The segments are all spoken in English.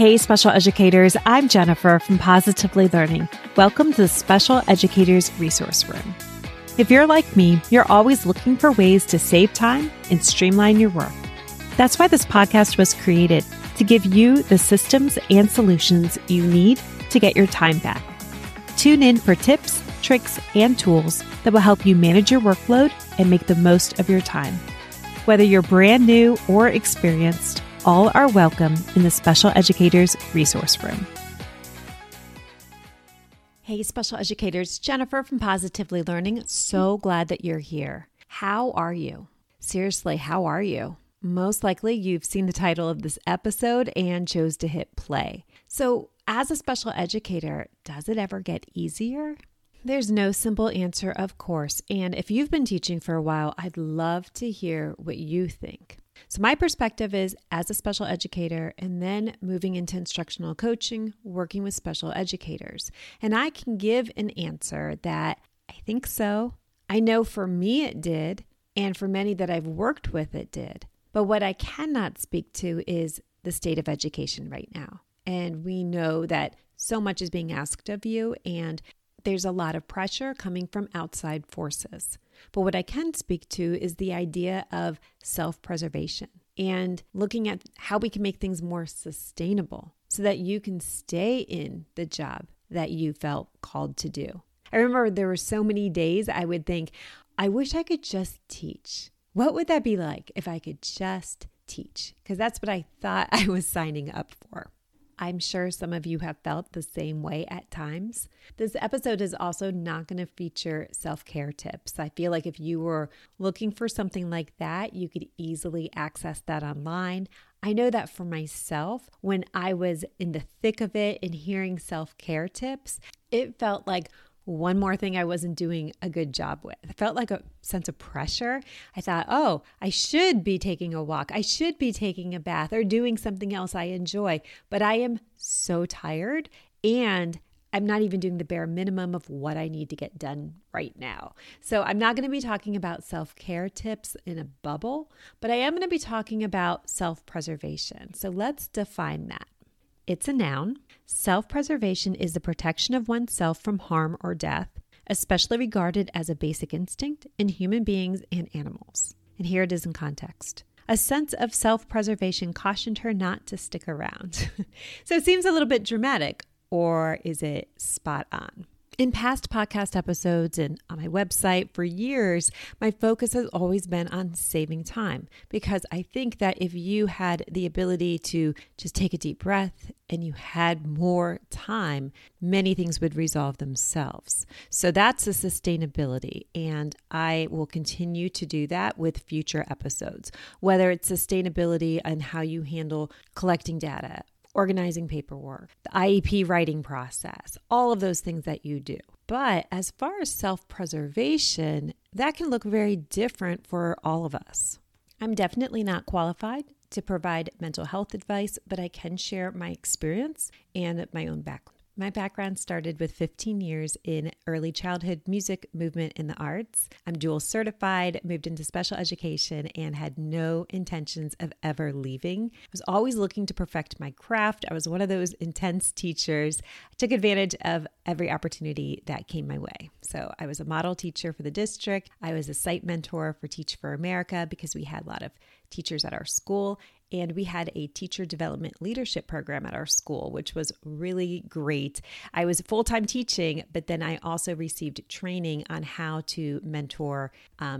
Hey, Special Educators, I'm Jennifer from Positively Learning. Welcome to the Special Educators Resource Room. If you're like me, you're always looking for ways to save time and streamline your work. That's why this podcast was created, to give you the systems and solutions you need to get your time back. Tune in for tips, tricks, and tools that will help you manage your workload and make the most of your time. Whether you're brand new or experienced, all are welcome in the Special Educators Resource Room. Hey, Special Educators, Jennifer from Positively Learning. So glad that you're here. How are you? Seriously, how are you? Most likely you've seen the title of this episode and chose to hit play. So as a special educator, does it ever get easier? There's no simple answer, of course. And if you've been teaching for a while, I'd love to hear what you think. So my perspective is as a special educator and then moving into instructional coaching, working with special educators. And I can give an answer that I think so. I know for me it did, and for many that I've worked with it did. But what I cannot speak to is the state of education right now. And we know that so much is being asked of you, and there's a lot of pressure coming from outside forces. But what I can speak to is the idea of self-preservation and looking at how we can make things more sustainable so that you can stay in the job that you felt called to do. I remember there were so many days I would think, I wish I could just teach. What would that be like if I could just teach? Because that's what I thought I was signing up for. I'm sure some of you have felt the same way at times. This episode is also not going to feature self-care tips. I feel like if you were looking for something like that, you could easily access that online. I know that for myself, when I was in the thick of it and hearing self-care tips, it felt like one more thing I wasn't doing a good job with. I felt like a sense of pressure. I thought, oh, I should be taking a walk. I should be taking a bath or doing something else I enjoy. But I am so tired and I'm not even doing the bare minimum of what I need to get done right now. So I'm not going to be talking about self-care tips in a bubble, but I am going to be talking about self-preservation. So let's define that. It's a noun. Self-preservation is the protection of oneself from harm or death, especially regarded as a basic instinct in human beings and animals. And here it is in context. A sense of self-preservation cautioned her not to stick around. So it seems a little bit dramatic, or is it spot on? In past podcast episodes and on my website for years, my focus has always been on saving time because I think that if you had the ability to just take a deep breath and you had more time, many things would resolve themselves. So that's the sustainability. And I will continue to do that with future episodes, whether it's sustainability and how you handle collecting data, organizing paperwork, the IEP writing process, all of those things that you do. But as far as self-preservation, that can look very different for all of us. I'm definitely not qualified to provide mental health advice, but I can share my experience and my own background. My background started with 15 years in early childhood music, movement, and the arts. I'm dual certified, moved into special education, and had no intentions of ever leaving. I was always looking to perfect my craft. I was one of those intense teachers. I took advantage of every opportunity that came my way. So I was a model teacher for the district. I was a site mentor for Teach for America because we had a lot of teachers at our school. And we had a teacher development leadership program at our school, which was really great. I was full-time teaching, but then I also received training on how to mentor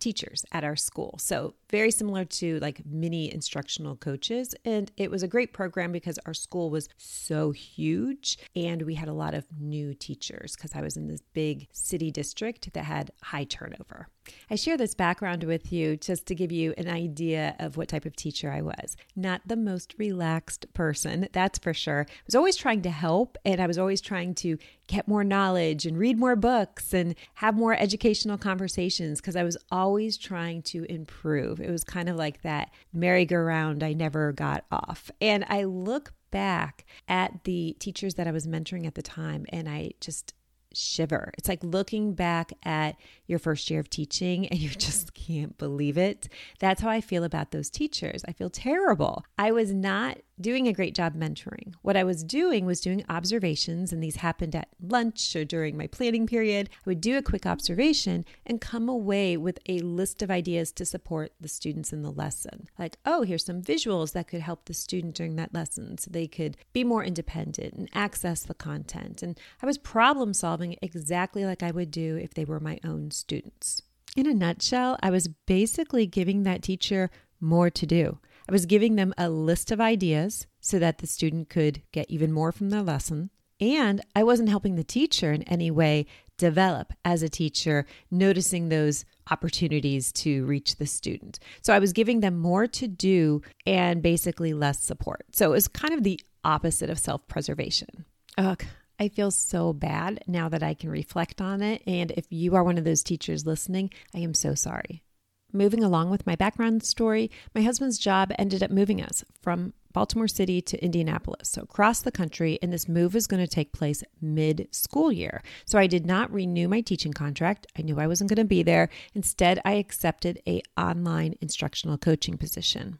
teachers at our school. So very similar to like mini instructional coaches. And it was a great program because our school was so huge and we had a lot of new teachers because I was in this big city district that had high turnover. I share this background with you just to give you an idea of what type of teacher I was. Not the most relaxed person, that's for sure. I was always trying to help and I was always trying to get more knowledge and read more books and have more educational conversations because I was always trying to improve. It was kind of like that merry-go-round I never got off. And I look back at the teachers that I was mentoring at the time and I just shiver. It's like looking back at your first year of teaching and you just can't believe it. That's how I feel about those teachers. I feel terrible. I was not doing a great job mentoring. What I was doing observations, and these happened at lunch or during my planning period. I would do a quick observation and come away with a list of ideas to support the students in the lesson. Like, oh, here's some visuals that could help the student during that lesson so they could be more independent and access the content. And I was problem solving exactly like I would do if they were my own students. In a nutshell, I was basically giving that teacher more to do. I was giving them a list of ideas so that the student could get even more from their lesson. And I wasn't helping the teacher in any way develop as a teacher, noticing those opportunities to reach the student. So I was giving them more to do and basically less support. So it was kind of the opposite of self-preservation. Ugh. I feel so bad now that I can reflect on it. And if you are one of those teachers listening, I am so sorry. Moving along with my background story, my husband's job ended up moving us from Baltimore City to Indianapolis, so across the country, and this move was going to take place mid-school year. So I did not renew my teaching contract. I knew I wasn't going to be there. Instead, I accepted an online instructional coaching position.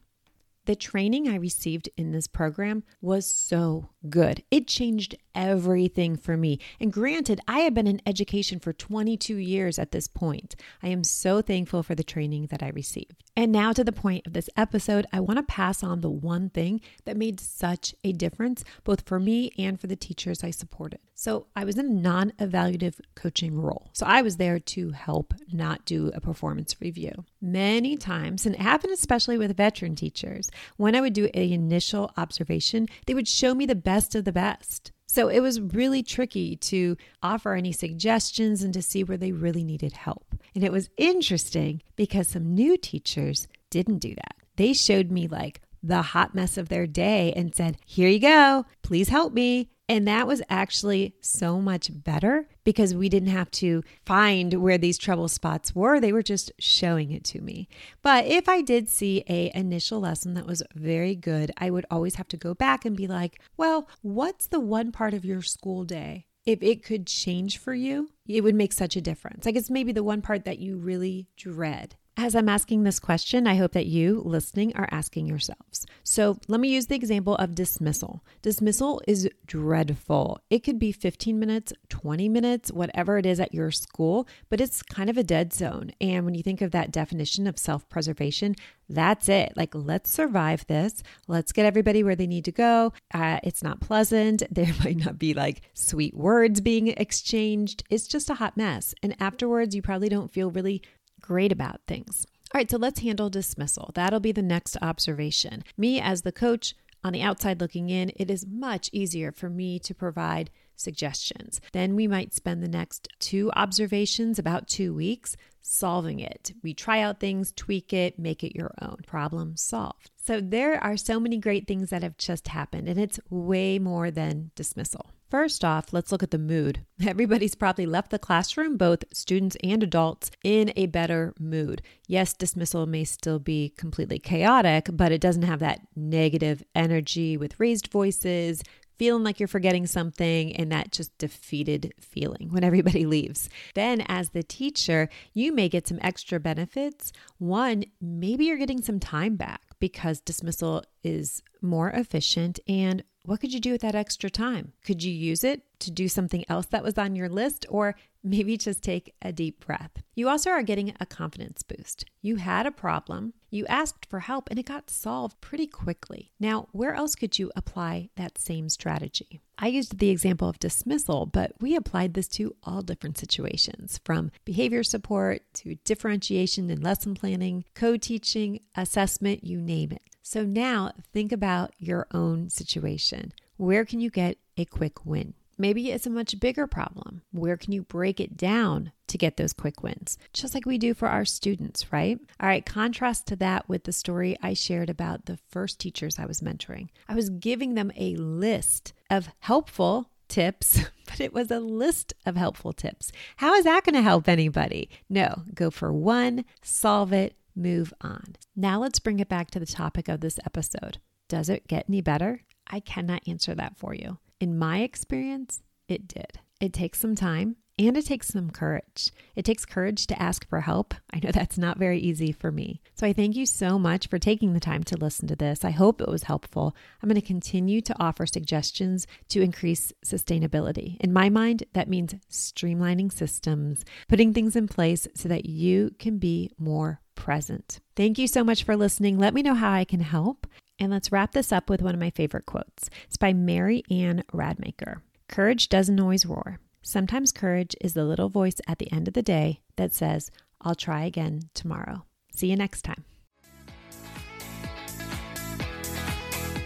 The training I received in this program was so good. It changed everything for me. And granted, I have been in education for 22 years at this point. I am so thankful for the training that I received. And now to the point of this episode, I want to pass on the one thing that made such a difference, both for me and for the teachers I supported. So I was in a non-evaluative coaching role. So I was there to help, not do a performance review. Many times, and it happened especially with veteran teachers, when I would do an initial observation, they would show me the best of the best. So it was really tricky to offer any suggestions and to see where they really needed help. And it was interesting because some new teachers didn't do that. They showed me like the hot mess of their day and said, "Here you go, please help me." And that was actually so much better because we didn't have to find where these trouble spots were. They were just showing it to me. But if I did see an initial lesson that was very good, I would always have to go back and be like, well, what's the one part of your school day? If it could change for you, it would make such a difference. Like it's maybe the one part that you really dread. As I'm asking this question, I hope that you listening are asking yourselves. So let me use the example of dismissal. Dismissal is dreadful. It could be 15 minutes, 20 minutes, whatever it is at your school, but it's kind of a dead zone. And when you think of that definition of self-preservation, that's it. Like, let's survive this. Let's get everybody where they need to go. It's not pleasant. There might not be like sweet words being exchanged. It's just a hot mess. And afterwards, you probably don't feel really great about things. All right, so let's handle dismissal. That'll be the next observation. Me as the coach on the outside looking in, it is much easier for me to provide suggestions. Then we might spend the next two observations, about 2 weeks, solving it. We try out things, tweak it, make it your own. Problem solved. So there are so many great things that have just happened, and it's way more than dismissal. First off, let's look at the mood. Everybody's probably left the classroom, both students and adults, in a better mood. Yes, dismissal may still be completely chaotic, but it doesn't have that negative energy with raised voices, feeling like you're forgetting something, and that just defeated feeling when everybody leaves. Then as the teacher, you may get some extra benefits. One, maybe you're getting some time back because dismissal is more efficient. And what could you do with that extra time? Could you use it to do something else that was on your list, or maybe just take a deep breath? You also are getting a confidence boost. You had a problem, you asked for help, and it got solved pretty quickly. Now, where else could you apply that same strategy? I used the example of dismissal, but we applied this to all different situations, from behavior support to differentiation and lesson planning, co-teaching, assessment, you name it. So now think about your own situation. Where can you get a quick win? Maybe it's a much bigger problem. Where can you break it down to get those quick wins? Just like we do for our students, right? All right, contrast to that with the story I shared about the first teachers I was mentoring. I was giving them a list of helpful tips, but it was a list of helpful tips. How is that going to help anybody? No, go for one, solve it, move on. Now let's bring it back to the topic of this episode. Does it get any better? I cannot answer that for you. In my experience, it did. It takes some time And it takes some courage. It takes courage to ask for help. I know that's not very easy for me. So I thank you so much for taking the time to listen to this. I hope it was helpful. I'm going to continue to offer suggestions to increase sustainability. In my mind, that means streamlining systems, putting things in place so that you can be more present. Thank you so much for listening. Let me know how I can help. And let's wrap this up with one of my favorite quotes. It's by Mary Ann Radmacher. Courage doesn't always roar. Sometimes courage is the little voice at the end of the day that says, I'll try again tomorrow. See you next time.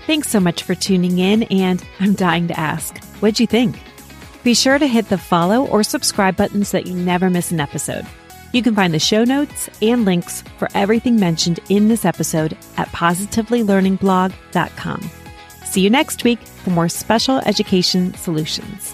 Thanks so much for tuning in, and I'm dying to ask, what'd you think? Be sure to hit the follow or subscribe buttons so that you never miss an episode. You can find the show notes and links for everything mentioned in this episode at positivelylearningblog.com. See you next week for more special education solutions.